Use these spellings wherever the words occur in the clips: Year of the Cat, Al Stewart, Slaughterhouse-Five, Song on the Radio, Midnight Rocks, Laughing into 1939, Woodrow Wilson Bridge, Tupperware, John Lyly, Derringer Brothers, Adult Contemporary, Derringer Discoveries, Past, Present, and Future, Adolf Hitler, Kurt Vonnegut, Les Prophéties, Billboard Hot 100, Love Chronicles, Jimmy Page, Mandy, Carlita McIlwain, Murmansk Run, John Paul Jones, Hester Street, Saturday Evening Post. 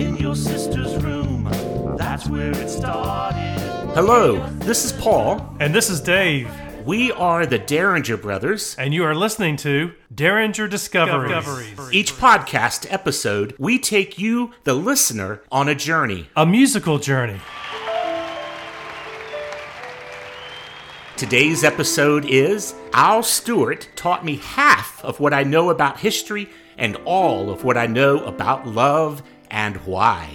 in your sister's room. That's where it started. Hello, this is Paul. And this is Dave. We are the Derringer Brothers. And you are listening to Derringer Discoveries. Each podcast episode, we take you, the listener, on a journey. A musical journey. Today's episode is Al Stewart taught me half of what I know about history and all of what I know about love and why.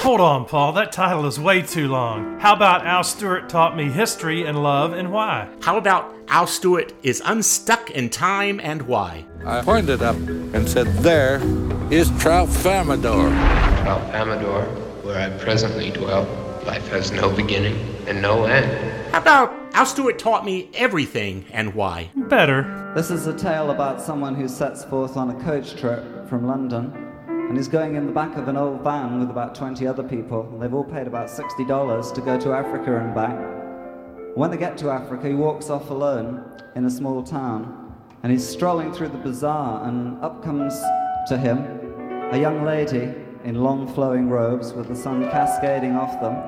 Hold on, Paul. That title is way too long. How about Al Stewart taught me history and love and why? How about Al Stewart is unstuck in time and why? I pointed up and said, there is Tralfamadore. Tralfamadore, where I presently dwell. Life has no beginning and no end. How about Al Stewart taught me everything and why? Better. This is a tale about someone who sets forth on a coach trip from London and is going in the back of an old van with about 20 other people. They've all paid about $60 to go to Africa and back. When they get to Africa, he walks off alone in a small town and he's strolling through the bazaar, and up comes to him a young lady in long flowing robes with the sun cascading off them.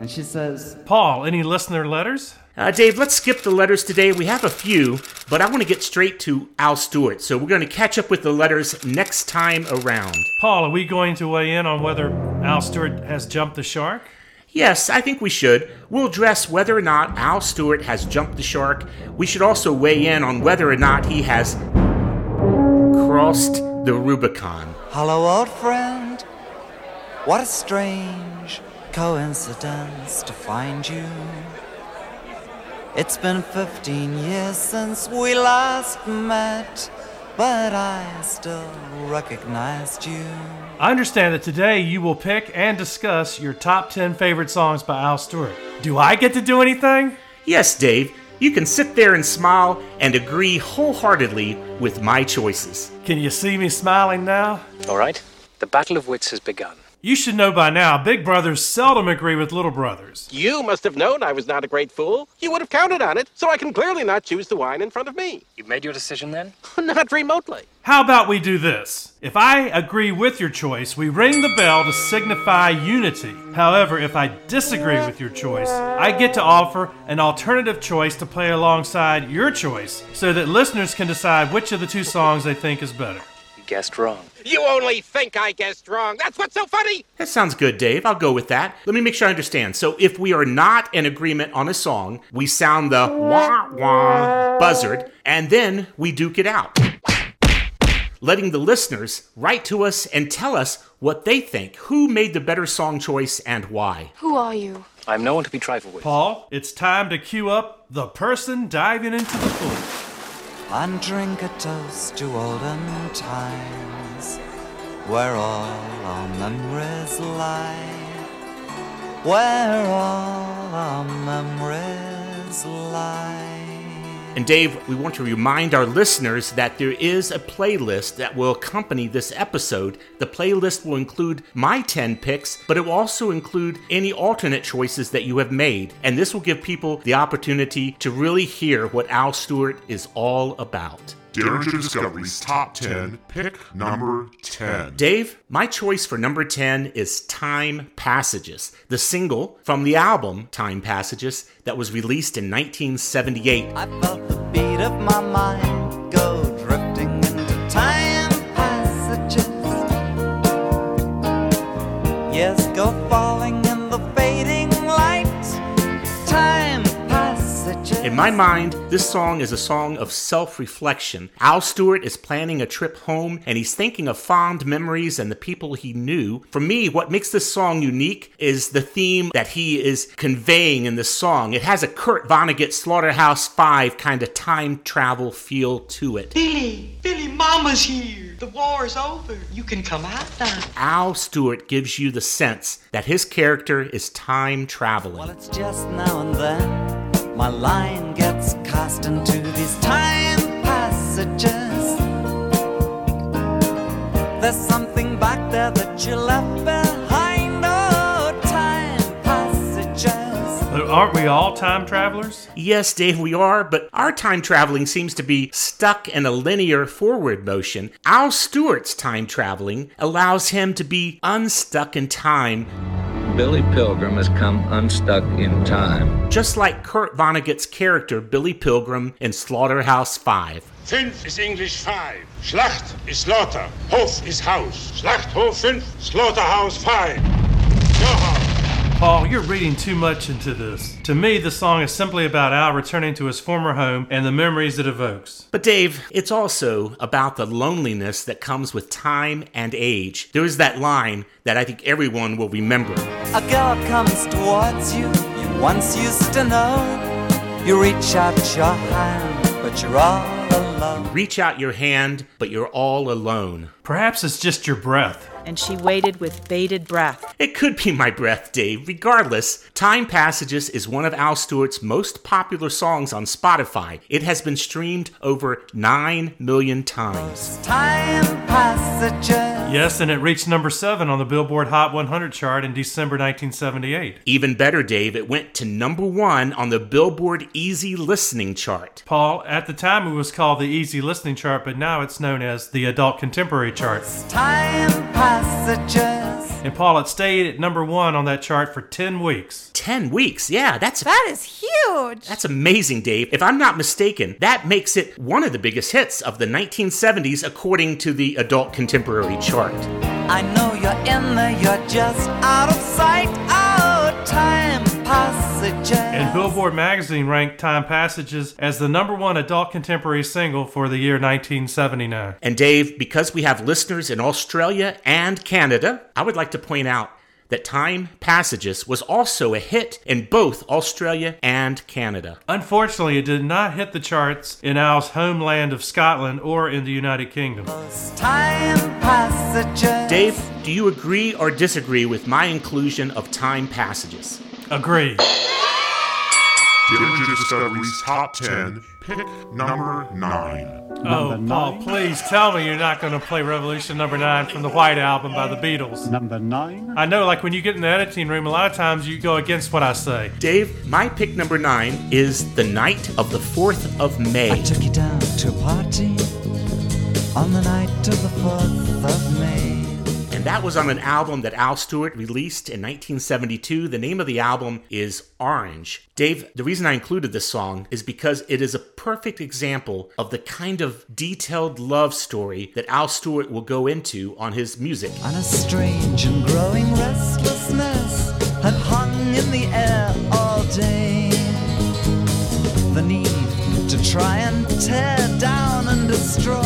And she says, Paul, any listener letters? Dave, let's skip the letters today. We have a few, but I want to get straight to Al Stewart. So we're going to catch up with the letters next time around. Paul, are we going to weigh in on whether Al Stewart has jumped the shark? Yes, I think we should. We'll address whether or not Al Stewart has jumped the shark. We should also weigh in on whether or not he has crossed the Rubicon. Hello, old friend. What a strange coincidence to find you. It's been 15 years since we last met, but I still recognized you. I understand that today you will pick and discuss your top 10 favorite songs by Al Stewart. Do I get to do anything? Yes, Dave. You can sit there and smile and agree wholeheartedly with my choices. Can you see me smiling now? All right. The battle of wits has begun. You should know by now, big brothers seldom agree with little brothers. You must have known I was not a great fool. You would have counted on it, so I can clearly not choose the wine in front of me. You've made your decision then? Not remotely. How about we do this? If I agree with your choice, we ring the bell to signify unity. However, if I disagree with your choice, I get to offer an alternative choice to play alongside your choice so that listeners can decide which of the two songs they think is better. Guessed wrong. You only think I guessed wrong. That's what's so funny. That sounds good, Dave. I'll go with that. Let me make sure I understand. So if we are not in agreement on a song, we sound the wah-wah buzzard, and then we duke it out, letting the listeners write to us and tell us what they think. Who made the better song choice and why? Who are you? I'm no one to be trifled with. Paul, it's time to cue up the person diving into the pool. And drink a toast to olden times, where all our memories lie, where all our memories lie. And Dave, we want to remind our listeners that there is a playlist that will accompany this episode. The playlist will include my 10 picks, but it will also include any alternate choices that you have made. And this will give people the opportunity to really hear what Al Stewart is all about. Derringer Discoveries Top 10, pick number 10. Dave, my choice for number 10 is Time Passages, the single from the album Time Passages that was released in 1978. I felt the beat of my mind go drifting into time passages. Yes, go falling in the fading light. Time passages. In my mind, this song is a song of self-reflection. Al Stewart is planning a trip home, and he's thinking of fond memories and the people he knew. For me, what makes this song unique is the theme that he is conveying in this song. It has a Kurt Vonnegut Slaughterhouse-Five kind of time travel feel to it. Billy, Mama's here. The war is over. You can come out now. Al Stewart gives you the sense that his character is time traveling. Well, it's just now and then. My line gets cast into these time passages. There's something back there that you left behind. Oh, time passages. Aren't we all time travelers? Yes, Dave, we are, but our time traveling seems to be stuck in a linear forward motion. Al Stewart's time traveling allows him to be unstuck in time. Billy Pilgrim has come unstuck in time. Just like Kurt Vonnegut's character, Billy Pilgrim, in Slaughterhouse-Five. Fünf is English five. Schlacht is slaughter. Hof is house. Schlachthof fünf, Slaughterhouse-Five. Paul, you're reading too much into this. To me, the song is simply about Al returning to his former home and the memories it evokes. But Dave, it's also about the loneliness that comes with time and age. There is that line that I think everyone will remember. A girl comes towards you, you once used to know. You reach out your hand, but you're all alone. Reach out your hand, but you're all alone. Perhaps it's just your breath. And she waited with bated breath. It could be my breath, Dave. Regardless, Time Passages is one of Al Stewart's most popular songs on Spotify. It has been streamed over 9 million times. Time Passages. Yes, and it reached number 7 on the Billboard Hot 100 chart in December 1978. Even better, Dave, it went to number 1 on the Billboard Easy Listening chart. Paul, at the time it was called the Easy Listening chart, but now it's known as the Adult Contemporary chart. Time Passages. And Paul, it stayed at number 1 on that chart for 10 weeks. 10 weeks? Yeah, that is huge. That's amazing, Dave. If I'm not mistaken, that makes it one of the biggest hits of the 1970s according to the Adult Contemporary chart. I know you're in there, you're just out of sight. Oh, time passages. And Billboard magazine ranked Time Passages as the number 1 adult contemporary single for the year 1979. And Dave, because we have listeners in Australia and Canada, I would like to point out that Time Passages was also a hit in both Australia and Canada. Unfortunately, it did not hit the charts in Al's homeland of Scotland or in the United Kingdom. Time Passages. Dave, do you agree or disagree with my inclusion of Time Passages? Agree. Derringer Discoveries Top 10, pick number 9. Oh, Paul, please tell me you're not going to play Revolution number 9 from the White Album by the Beatles. Number 9? I know, like when you get in the editing room, a lot of times you go against what I say. Dave, my pick number 9 is The Night of the 4th of May. I took you down to a party on the night of the 4th of May. And that was on an album that Al Stewart released in 1972. The name of the album is Orange. Dave, the reason I included this song is because it is a perfect example of the kind of detailed love story that Al Stewart will go into on his music. On a strange and growing restlessness had hung in the air all day. The need to try and tear down and destroy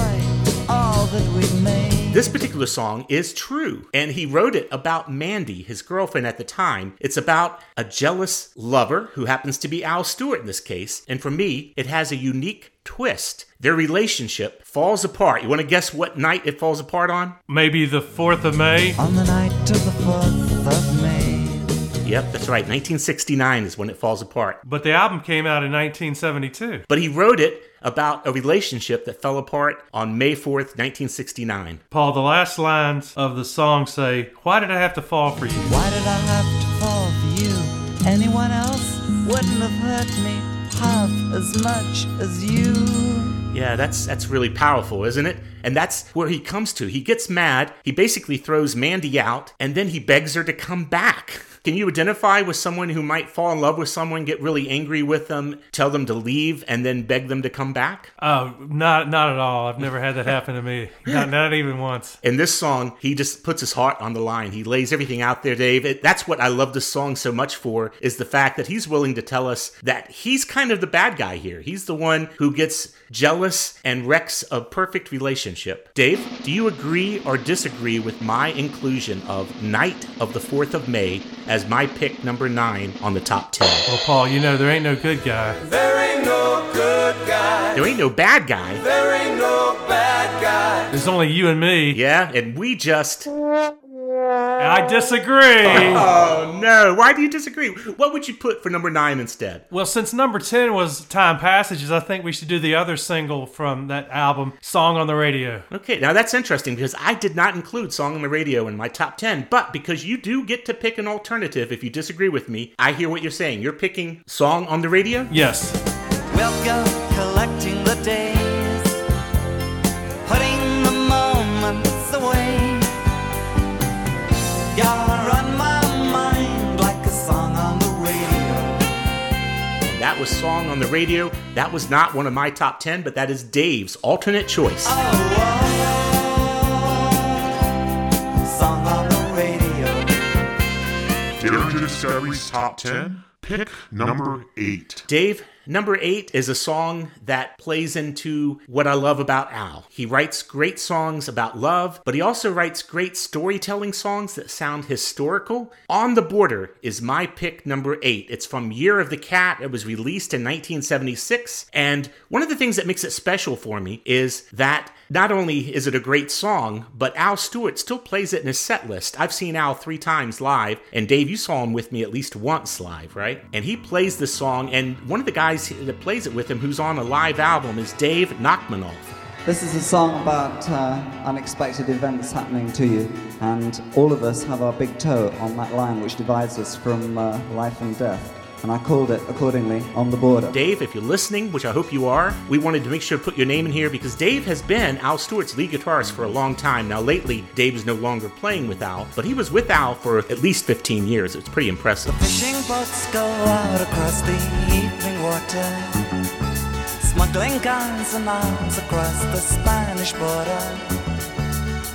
all that we made. This particular song is true, and he wrote it about Mandy, his girlfriend at the time. It's about a jealous lover who happens to be Al Stewart in this case, and for me, it has a unique twist. Their relationship falls apart. You want to guess what night it falls apart on? Maybe the 4th of May? On the night of the 4th of May. Yep, that's right. 1969 is when it falls apart. But the album came out in 1972. But he wrote it about a relationship that fell apart on May 4th, 1969. Paul, the last lines of the song say, "Why did I have to fall for you? Why did I have to fall for you? Anyone else wouldn't have hurt me half as much as you." Yeah, that's really powerful, isn't it? And that's where he comes to. He gets mad, he basically throws Mandy out, and then he begs her to come back. Can you identify with someone who might fall in love with someone, get really angry with them, tell them to leave, and then beg them to come back? Oh, not at all. I've never had that happen to me. Not even once. In this song, he just puts his heart on the line. He lays everything out there, Dave. That's what I love this song so much for, is the fact that he's willing to tell us that he's kind of the bad guy here. He's the one who gets jealous and wrecks a perfect relationship. Dave, do you agree or disagree with my inclusion of Night of the 4th of May as my pick number 9 on the top 10? Well, Paul, you know, there ain't no good guy. There ain't no good guy. There ain't no bad guy. There ain't no bad guy. There's only you and me. Yeah, and we just... I disagree. Oh, no. Why do you disagree? What would you put for number 9 instead? Well, since number 10 was Time Passages, I think we should do the other single from that album, Song on the Radio. Okay, now that's interesting because I did not include Song on the Radio in my top 10, but because you do get to pick an alternative if you disagree with me, I hear what you're saying. You're picking Song on the Radio? Yes. We'll go collecting the days, putting the moments away. Y'all run my mind like a song on the radio. That was Song on the Radio. That was not one of my top 10, but that is Dave's alternate choice. Oh, Song on the Radio. Derringer Discoveries top 10. Pick number 8. Dave, number 8 is a song that plays into what I love about Al. He writes great songs about love, but he also writes great storytelling songs that sound historical. On the Border is my pick number 8. It's from Year of the Cat. It was released in 1976. And one of the things that makes it special for me is that not only is it a great song, but Al Stewart still plays it in his set list. I've seen Al 3 times live, and Dave, you saw him with me at least once live, right? And he plays this song, and one of the guys that plays it with him who's on a live album is Dave Nachmanoff. This is a song about unexpected events happening to you, and all of us have our big toe on that line which divides us from life and death. And I called it, accordingly, On the Border. Dave, if you're listening, which I hope you are, we wanted to make sure to put your name in here because Dave has been Al Stewart's lead guitarist for a long time. Now, lately, Dave is no longer playing with Al, but he was with Al for at least 15 years. It's pretty impressive. The fishing boats go out across the evening water, smuggling guns and arms across the Spanish border.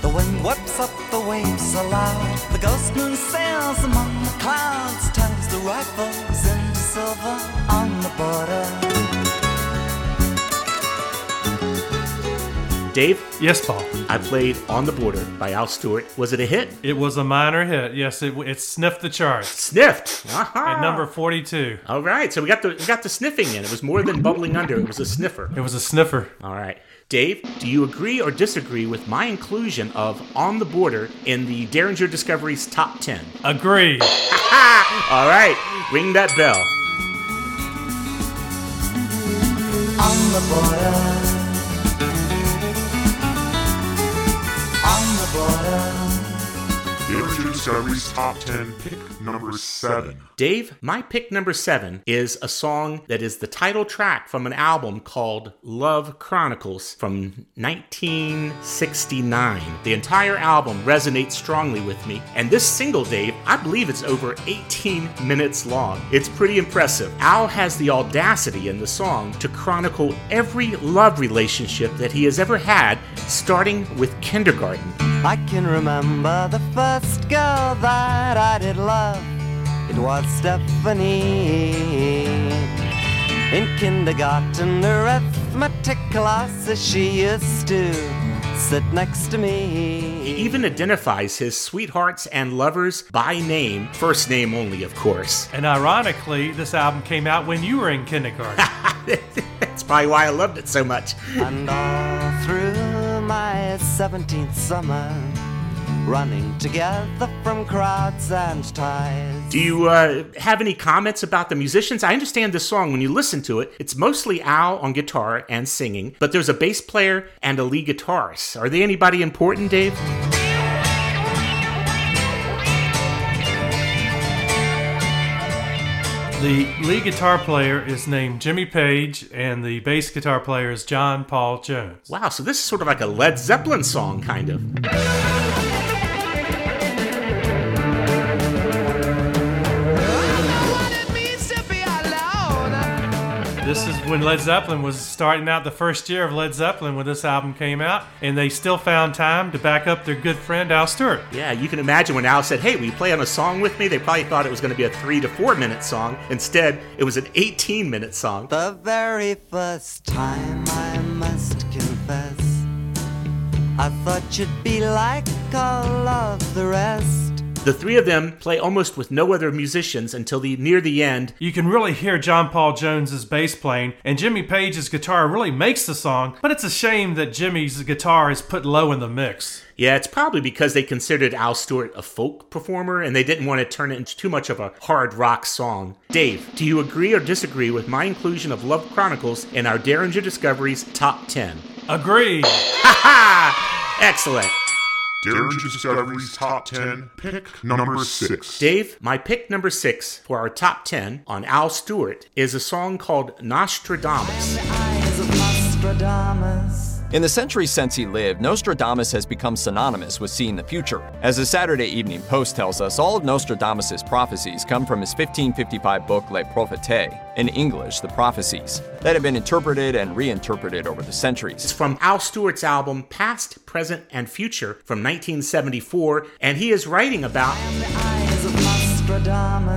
The wind whips up the waves aloud. The ghost moon sails among the clouds, turns the rifles into silver on the border. Dave? Yes, Paul? I played On the Border by Al Stewart. Was it a hit? It was a minor hit. Yes, it sniffed the charts. Sniffed? At number 42. All right, so we got the sniffing in. It was more than bubbling under. It was a sniffer. It was a sniffer. All right. Dave, do you agree or disagree with my inclusion of On the Border in the Derringer Discoveries Top 10? Agree. All right, ring that bell. On the border. On the border. Derringer Discoveries Top 10 pick number 7. Dave, my pick number 7 is a song that is the title track from an album called Love Chronicles from 1969. The entire album resonates strongly with me. And this single, Dave, I believe it's over 18 minutes long. It's pretty impressive. Al has the audacity in the song to chronicle every love relationship that he has ever had, starting with kindergarten. I can remember the first girl that I did love. It was Stephanie. In kindergarten arithmetic classes she used to sit next to me. He even identifies his sweethearts and lovers by name. First name only, of course. And ironically, this album came out when you were in kindergarten. That's probably why I loved it so much. And all through my 17th summer, running together from crowds and ties. Do you have any comments about the musicians? I understand this song when you listen to it. It's mostly Al on guitar and singing, but there's a bass player and a lead guitarist. Are they anybody important, Dave? The lead guitar player is named Jimmy Page, and the bass guitar player is John Paul Jones. Wow, so this is sort of like a Led Zeppelin song, kind of. This is when Led Zeppelin was starting out, the first year of Led Zeppelin when this album came out, and they still found time to back up their good friend Al Stewart. Yeah, you can imagine when Al said, hey, will you play on a song with me? They probably thought it was going to be a 3 to 4 minute song. Instead, it was an 18-minute song. The very first time, I must confess, I thought you'd be like all of the rest. The three of them play almost with no other musicians until near the end. You can really hear John Paul Jones's bass playing, and Jimmy Page's guitar really makes the song, but it's a shame that Jimmy's guitar is put low in the mix. Yeah, it's probably because they considered Al Stewart a folk performer and they didn't want to turn it into too much of a hard rock song. Dave, do you agree or disagree with my inclusion of Love Chronicles in our Derringer Discoveries Top 10? Agree. Ha ha! Excellent. Derringer Discoveries Top 10, pick number 6. Dave, my pick number 6 for our Top 10 on Al Stewart is a song called Nostradamus. I am the eyes of Nostradamus. In the century since he lived, Nostradamus has become synonymous with seeing the future. As the Saturday Evening Post tells us, all of Nostradamus' prophecies come from his 1555 book Les Prophéties, in English, The Prophecies, that have been interpreted and reinterpreted over the centuries. It's from Al Stewart's album Past, Present, and Future from 1974, and he is writing about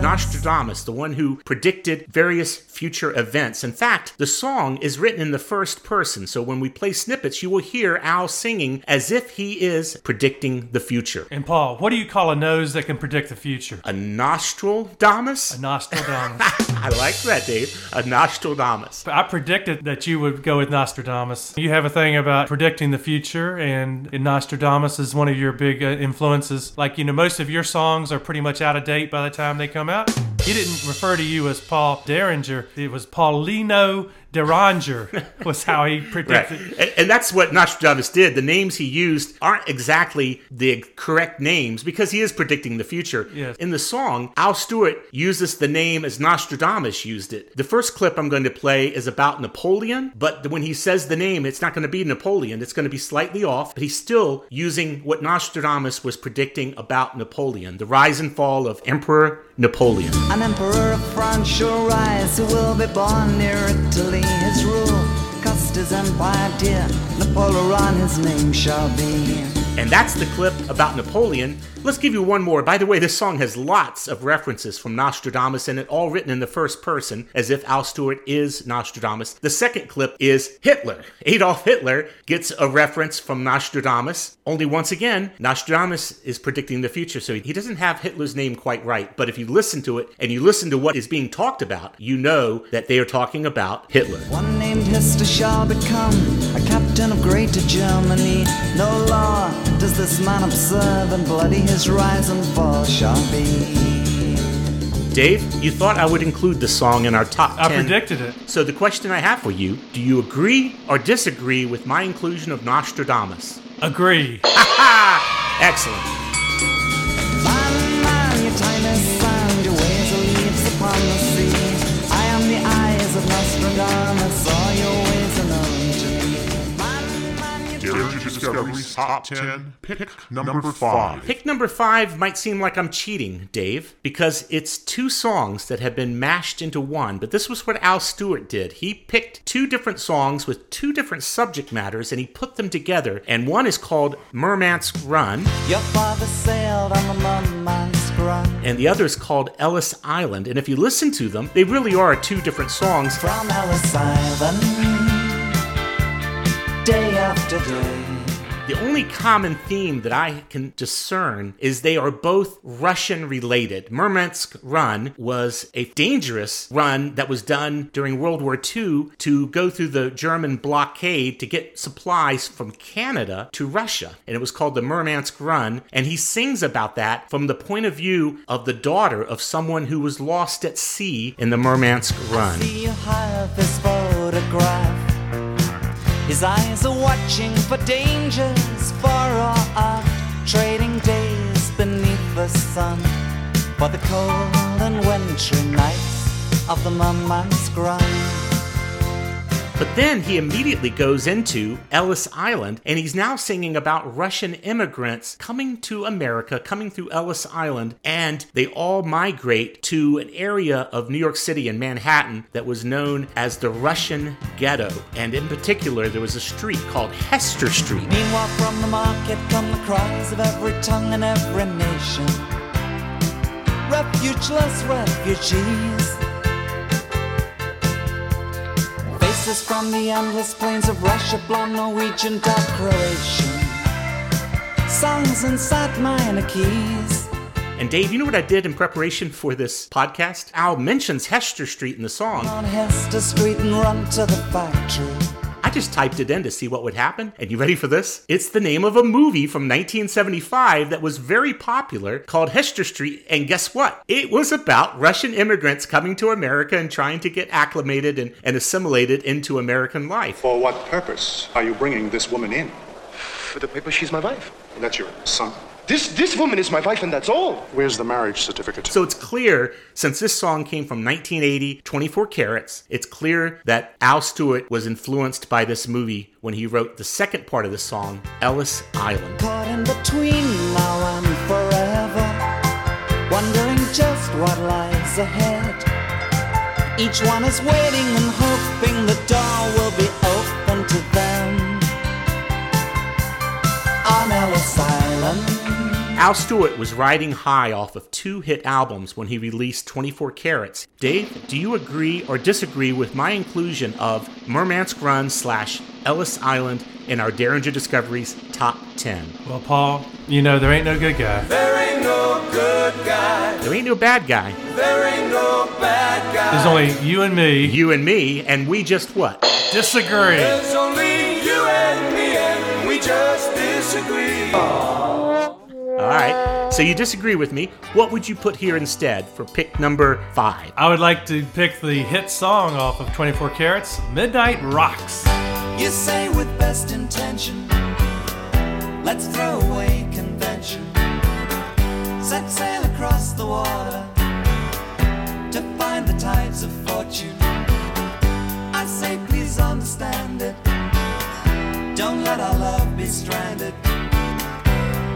Nostradamus, the one who predicted various future events. In fact, the song is written in the first person, so when we play snippets, you will hear Al singing as if he is predicting the future. And Paul, what do you call a nose that can predict the future? A Nostradamus? A Nostradamus. I like that, Dave. A Nostradamus. I predicted that you would go with Nostradamus. You have a thing about predicting the future, and Nostradamus is one of your big influences. Like, most of your songs are pretty much out of date by the time they come out. He didn't refer to you as Paul Derringer. It was Paulino Derringer was how he predicted. Right. And that's what Nostradamus did. The names he used aren't exactly the correct names because he is predicting the future. Yes. In the song, Al Stewart uses the name as Nostradamus used it. The first clip I'm going to play is about Napoleon, but when he says the name, it's not going to be Napoleon. It's going to be slightly off, but he's still using what Nostradamus was predicting about Napoleon, the rise and fall of Emperor Napoleon. An emperor of France shall rise, who will be born near Italy. His rule, Custis Empire dear, Napoleon his name shall be. And that's the clip about Napoleon. Let's give you one more. By the way, this song has lots of references from Nostradamus in it, all written in the first person, as if Al Stewart is Nostradamus. The second clip is Hitler. Adolf Hitler gets a reference from Nostradamus. Only once again, Nostradamus is predicting the future, so he doesn't have Hitler's name quite right. But if you listen to it, and you listen to what is being talked about, you know that they are talking about Hitler. One named Hester shall become a captain of great Germany. No law does this man observe, and bloody his rise and fall shall be. Dave, you thought I would include the song in our top 10. I predicted it. So the question I have for you, do you agree or disagree with my inclusion of Nostradamus? Agree. Ha ha! Excellent. Man, your time is sound, your ways are leaves upon the sea. I am the eyes of Nostradamus, all your ways are known to me. Derringer Discoveries Top 10, pick number 5. Pick number 5 might seem like I'm cheating, Dave, because it's two songs that have been mashed into one, but this was what Al Stewart did. He picked two different songs with two different subject matters, and he put them together, and one is called Murmansk Run. Your father sailed on the Murmansk Run. And the other is called Ellis Island, and if you listen to them, they really are two different songs. From Ellis Island, day after day. The only common theme that I can discern is they are both Russian-related. Murmansk Run was a dangerous run that was done during World War II to go through the German blockade to get supplies from Canada to Russia. And it was called the Murmansk Run. And he sings about that from the point of view of the daughter of someone who was lost at sea in the Murmansk Run. I see you have this photograph. His eyes are watching for dangers far or off, trading days beneath the sun for the cold and wintry nights of the Murmansk Run. But then he immediately goes into Ellis Island, and he's now singing about Russian immigrants coming to America, coming through Ellis Island, and they all migrate to an area of New York City and Manhattan that was known as the Russian Ghetto. And in particular, there was a street called Hester Street. Meanwhile, from the market come the cries of every tongue and every nation. Refugeless refugees. From the endless plains of Russia, blonde Norwegian, dark Croatian. Songs inside minor keys. And Dave, you know what I did in preparation for this podcast? Al mentions Hester Street in the song. Run on Hester Street and run to the factory. I just typed it in to see what would happen. And you ready for this? It's the name of a movie from 1975 that was very popular called Hester Street. And guess what? It was about Russian immigrants coming to America and trying to get acclimated and assimilated into American life. For what purpose are you bringing this woman in? For the paper, she's my wife. And that's your son? This woman is my wife and that's all. Where's the marriage certificate? So it's clear, since this song came from 1980, 24 Carats, it's clear that Al Stewart was influenced by this movie when he wrote the second part of the song, Ellis Island. Caught in between now and forever, wondering just what lies ahead. Each one is waiting and hoping the door will be open to them. On Ellis Island. Al Stewart was riding high off of two hit albums when he released 24 Carats. Dave, do you agree or disagree with my inclusion of Murmansk Run / Ellis Island in our Derringer Discoveries Top 10? Well, Paul, you know there ain't no good guy. There ain't no good guy. There ain't no bad guy. There ain't no bad guy. There's only you and me. You and me, and we just what? Disagree. There's only you and me, and we just disagree. Aww. All right, so you disagree with me. What would you put here instead for pick number 5? I would like to pick the hit song off of 24 Carats, Midnight Rocks. You say with best intention, let's throw away convention. Set sail across the water to find the tides of fortune. I say please understand it. Don't let our love be stranded.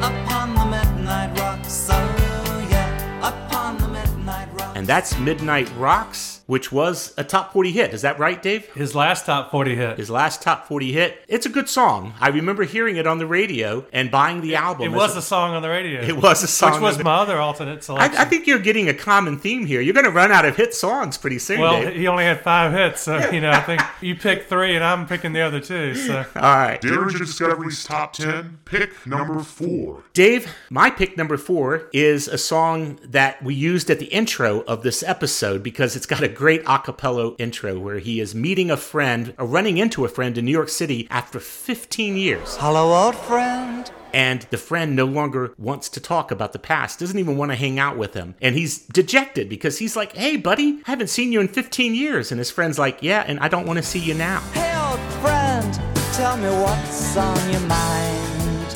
Upon the midnight rocks, oh yeah, upon the midnight rocks. And that's Midnight Rocks, which was a top 40 hit. Is that right, Dave? His last top 40 hit. His last top 40 hit. It's a good song. I remember hearing it on the radio and buying the album. It was a song on the radio. It was a song. Which was my other alternate selection. I think you're getting a common theme here. You're going to run out of hit songs pretty soon, well, Dave. He only had 5 hits, so, you know, I think you picked 3 and I'm picking the other 2, so. All right. Derringer Discoveries Top 10, pick number 4. Dave, my pick number 4 is a song that we used at the intro of this episode because it's got a great a cappella intro where he is meeting a friend or running into a friend in New York City after 15 years. Hello, old friend. And the friend no longer wants to talk about the past, doesn't even want to hang out with him. And he's dejected because he's like, hey, buddy, I haven't seen you in 15 years. And his friend's like, yeah, and I don't want to see you now. Hey, old friend, tell me what's on your mind.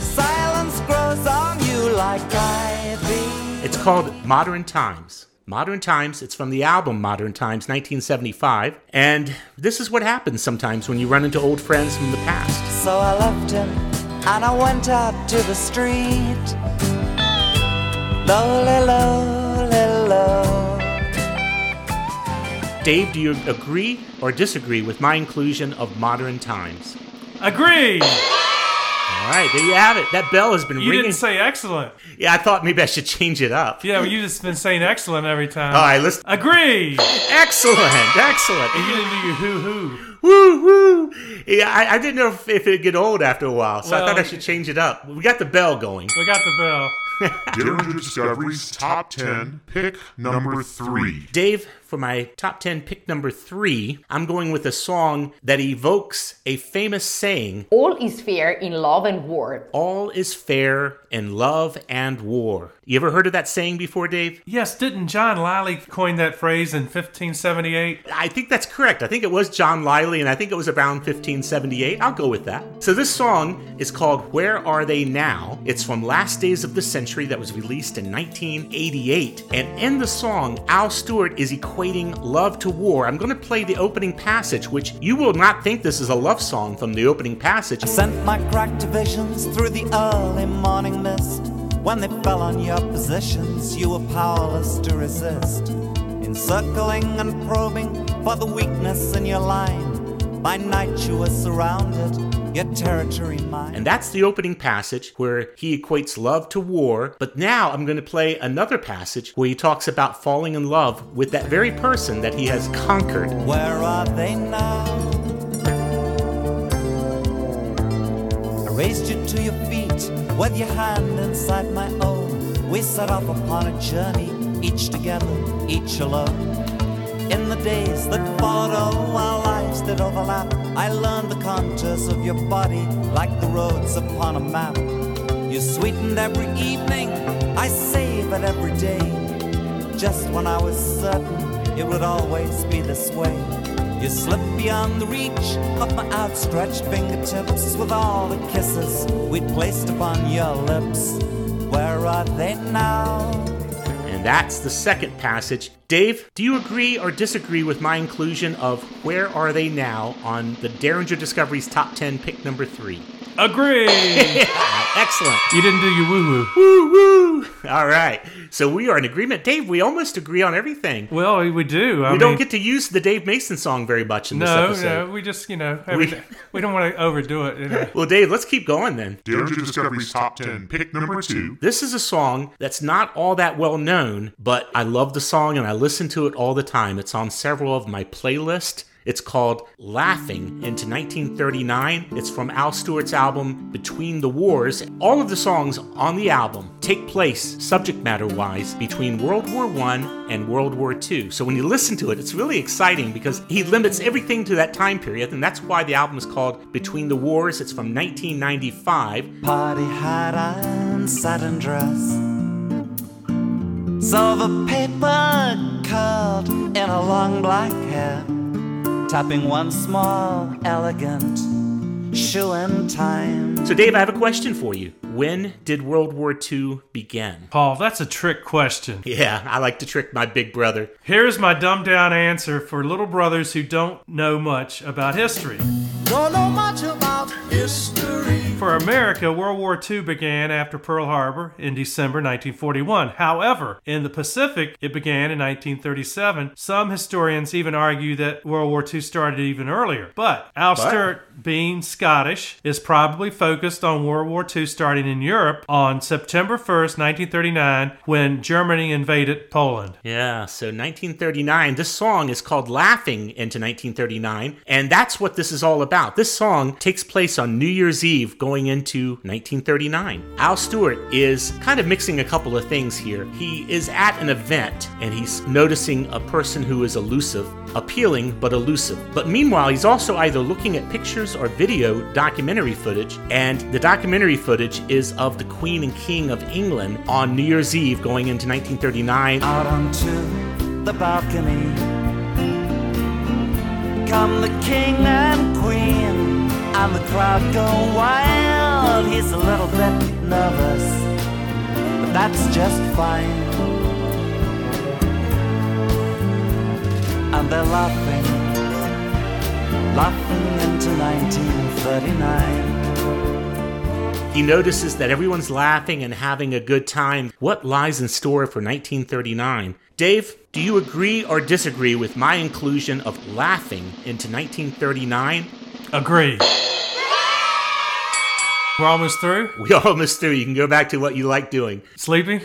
Silence grows on you like ivy. It's called Modern Times. Modern Times, it's from the album Modern Times, 1975. And this is what happens sometimes when you run into old friends from the past. So I left him, and I went out to the street. Lowly, lowly, low. Dave, do you agree or disagree with my inclusion of Modern Times? Agree! All right, there you have it. That bell has been ringing. You didn't say excellent. Yeah, I thought maybe I should change it up. Yeah, well, you've just been saying excellent every time. All right, listen. Agree. Excellent, excellent. And you didn't do your hoo-hoo. Woo-hoo. Yeah, I didn't know if it'd get old after a while, so I thought I should change it up. We got the bell going. We got the bell. Derringer Discoveries Top 10, pick number 3. Dave, for my Top 10 pick number 3, I'm going with a song that evokes a famous saying. All is fair in love and war. All is fair in love and war. You ever heard of that saying before, Dave? Yes, didn't John Lyly coin that phrase in 1578? I think that's correct. I think it was John Lyly, and I think it was around 1578. I'll go with that. So this song is called Where Are They Now? It's from Last Days of the Century that was released in 1988. And in the song, Al Stewart is equating love to war. I'm going to play the opening passage, which you will not think this is a love song from the opening passage. I sent my cracked visions through the early morning mist. When they fell on your positions, you were powerless to resist. Encircling and probing for the weakness in your line. By night you were surrounded. Territory mine. And that's the opening passage where he equates love to war. But now I'm going to play another passage where he talks about falling in love with that very person that he has conquered. Where are they now? I raised you to your feet with your hand inside my own. We set off upon a journey, each together, each alone. In the days that followed, all our lives did overlap. I learned the contours of your body, like the roads upon a map. You sweetened every evening, I savored every day. Just when I was certain it would always be this way, you slipped beyond the reach of my outstretched fingertips. With all the kisses we placed upon your lips, where are they now? And that's the second passage. Dave, do you agree or disagree with my inclusion of Where Are They Now on the Derringer Discoveries Top 10 pick number 3? Agree! Excellent. You didn't do your woo-woo. Woo-woo! All right. So we are in agreement. Dave, we almost agree on everything. Well, we do. We don't get to use the Dave Mason song very much in this episode. No, we just, we don't want to overdo it. Well, Dave, let's keep going then. Derringer Discoveries Top 10, pick number 2. This is a song that's not all that well known, but I love the song and I listen to it all the time. It's on several of my playlists. It's called Laughing into 1939. It's from Al Stewart's album, Between the Wars. All of the songs on the album take place, subject matter-wise, between World War I and World War II. So when you listen to it, it's really exciting because he limits everything to that time period, and that's why the album is called Between the Wars. It's from 1995. Party hat and satin dress, silver paper curled in a long black hair, tapping one small, elegant shoe in time. So Dave, I have a question for you. When did World War II begin? Paul, that's a trick question. Yeah, I like to trick my big brother. Here's my dumbed-down answer for little brothers who don't know much about history. Don't know much about history. For America, World War II began after Pearl Harbor in December 1941. However, in the Pacific, it began in 1937. Some historians even argue that World War II started even earlier. But Al Stewart, being Scottish, is probably focused on World War II starting in Europe on September 1st, 1939, when Germany invaded Poland. Yeah, so 1939. This song is called Laughing into 1939, and that's what this is all about. This song takes place on New Year's Eve going into 1939. Al Stewart is kind of mixing a couple of things here. He is at an event and he's noticing a person who is elusive, appealing but elusive. But meanwhile, he's also either looking at pictures or video documentary footage, and the documentary footage is of the Queen and King of England on New Year's Eve going into 1939. Out onto the balcony come the king and queen, and the crowd go wild. He's a little bit nervous, but that's just fine. And they're laughing, laughing into 1939. He notices that everyone's laughing and having a good time. What lies in store for 1939? Dave, do you agree or disagree with my inclusion of Laughing into 1939? Agree. We're almost through? We're almost through. You can go back to what you like doing. Sleeping?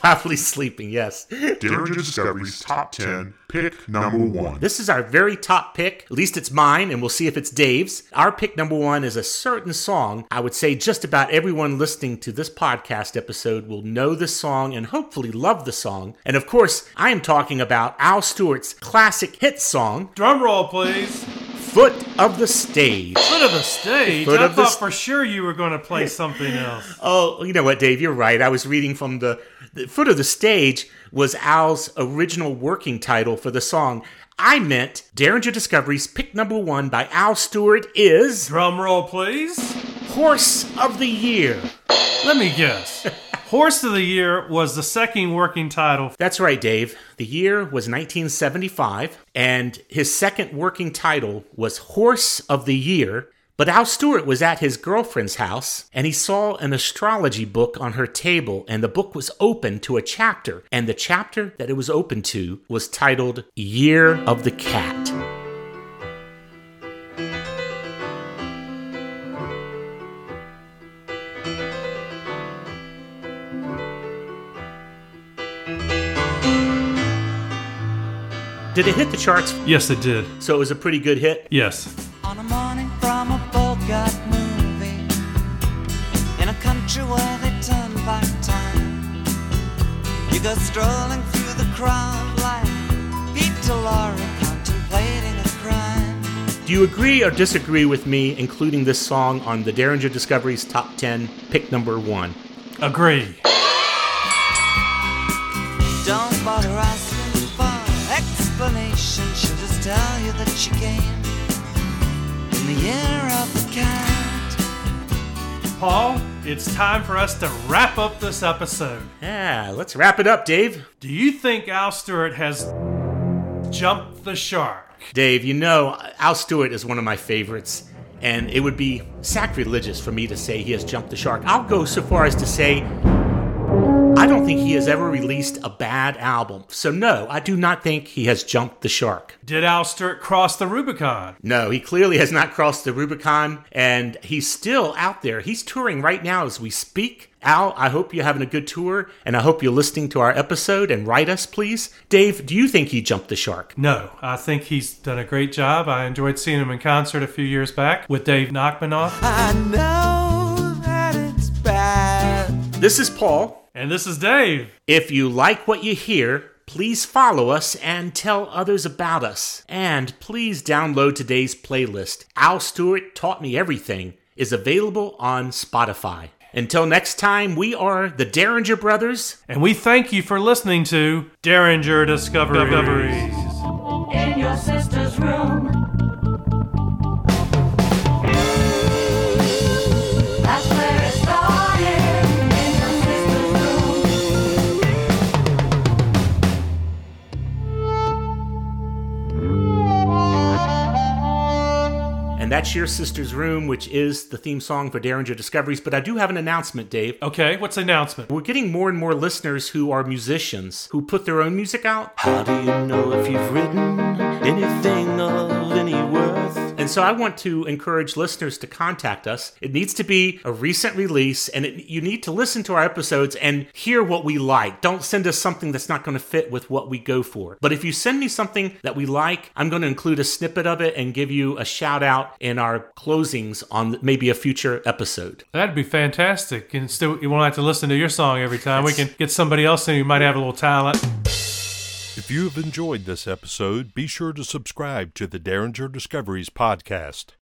Probably sleeping, yes. Derringer Discoveries Top 10, pick number 1. This is our very top pick. At least it's mine, and we'll see if it's Dave's. Our pick number 1 is a certain song. I would say just about everyone listening to this podcast episode will know this song and hopefully love the song. And of course, I am talking about Al Stewart's classic hit song. Drum roll, please. Foot of the Stage. Foot of the Stage? I thought for sure you were going to play something else. Oh, you know what, Dave? You're right. I was reading from the Foot of the Stage was Al's original working title for the song. I meant Derringer Discoveries pick number 1 by Al Stewart is... Drumroll, please. Horse of the Year. Let me guess. Horse of the Year was the second working title. That's right, Dave. The year was 1975, and his second working title was Horse of the Year. But Al Stewart was at his girlfriend's house, and he saw an astrology book on her table, and the book was open to a chapter. And the chapter that it was open to was titled Year of the Cat. Did it hit the charts? Yes, it did. So it was a pretty good hit? Yes. On a morning from a Bogart movie, in a country where they turn back time, You go strolling through the crowd like Pete Laura contemplating a crime. Do you agree or disagree with me including this song on the Derringer Discoveries Top 10, pick number 1? Agree. Don't bother asking for explanation. She'll just tell you that she came in the year of the cat. Paul, it's time for us to wrap up this episode. Yeah, let's wrap it up, Dave. Do you think Al Stewart has jumped the shark? Dave, you know, Al Stewart is one of my favorites, and it would be sacrilegious for me to say he has jumped the shark. I'll go so far as to say I don't think he has ever released a bad album. So no, I do not think he has jumped the shark. Did Al Stewart cross the Rubicon? No, he clearly has not crossed the Rubicon, and he's still out there. He's touring right now as we speak. Al, I hope you're having a good tour, and I hope you're listening to our episode, and write us, please. Dave, do you think he jumped the shark? No, I think he's done a great job. I enjoyed seeing him in concert a few years back with Dave Nachmanoff. I know that it's bad. This is Paul. And this is Dave. If you like what you hear, please follow us and tell others about us. And please download today's playlist. Al Stewart Taught Me Everything is available on Spotify. Until next time, we are the Derringer Brothers. And we thank you for listening to Derringer Discoveries. In your sister's room. That's where it started. And that's Your Sister's Room, which is the theme song for Derringer Discoveries. But I do have an announcement, Dave. Okay, what's the announcement? We're getting more and more listeners who are musicians, who put their own music out. How do you know if you've written anything of any worth? And so I want to encourage listeners to contact us. It needs to be a recent release, and you need to listen to our episodes and hear what we like. Don't send us something that's not going to fit with what we go for. But if you send me something that we like, I'm going to include a snippet of it and give you a shout out in our closings on maybe a future episode. That'd be fantastic. And still, you won't have to listen to your song every time. We can get somebody else in who might have a little talent. If you have enjoyed this episode, be sure to subscribe to the Derringer Discoveries podcast.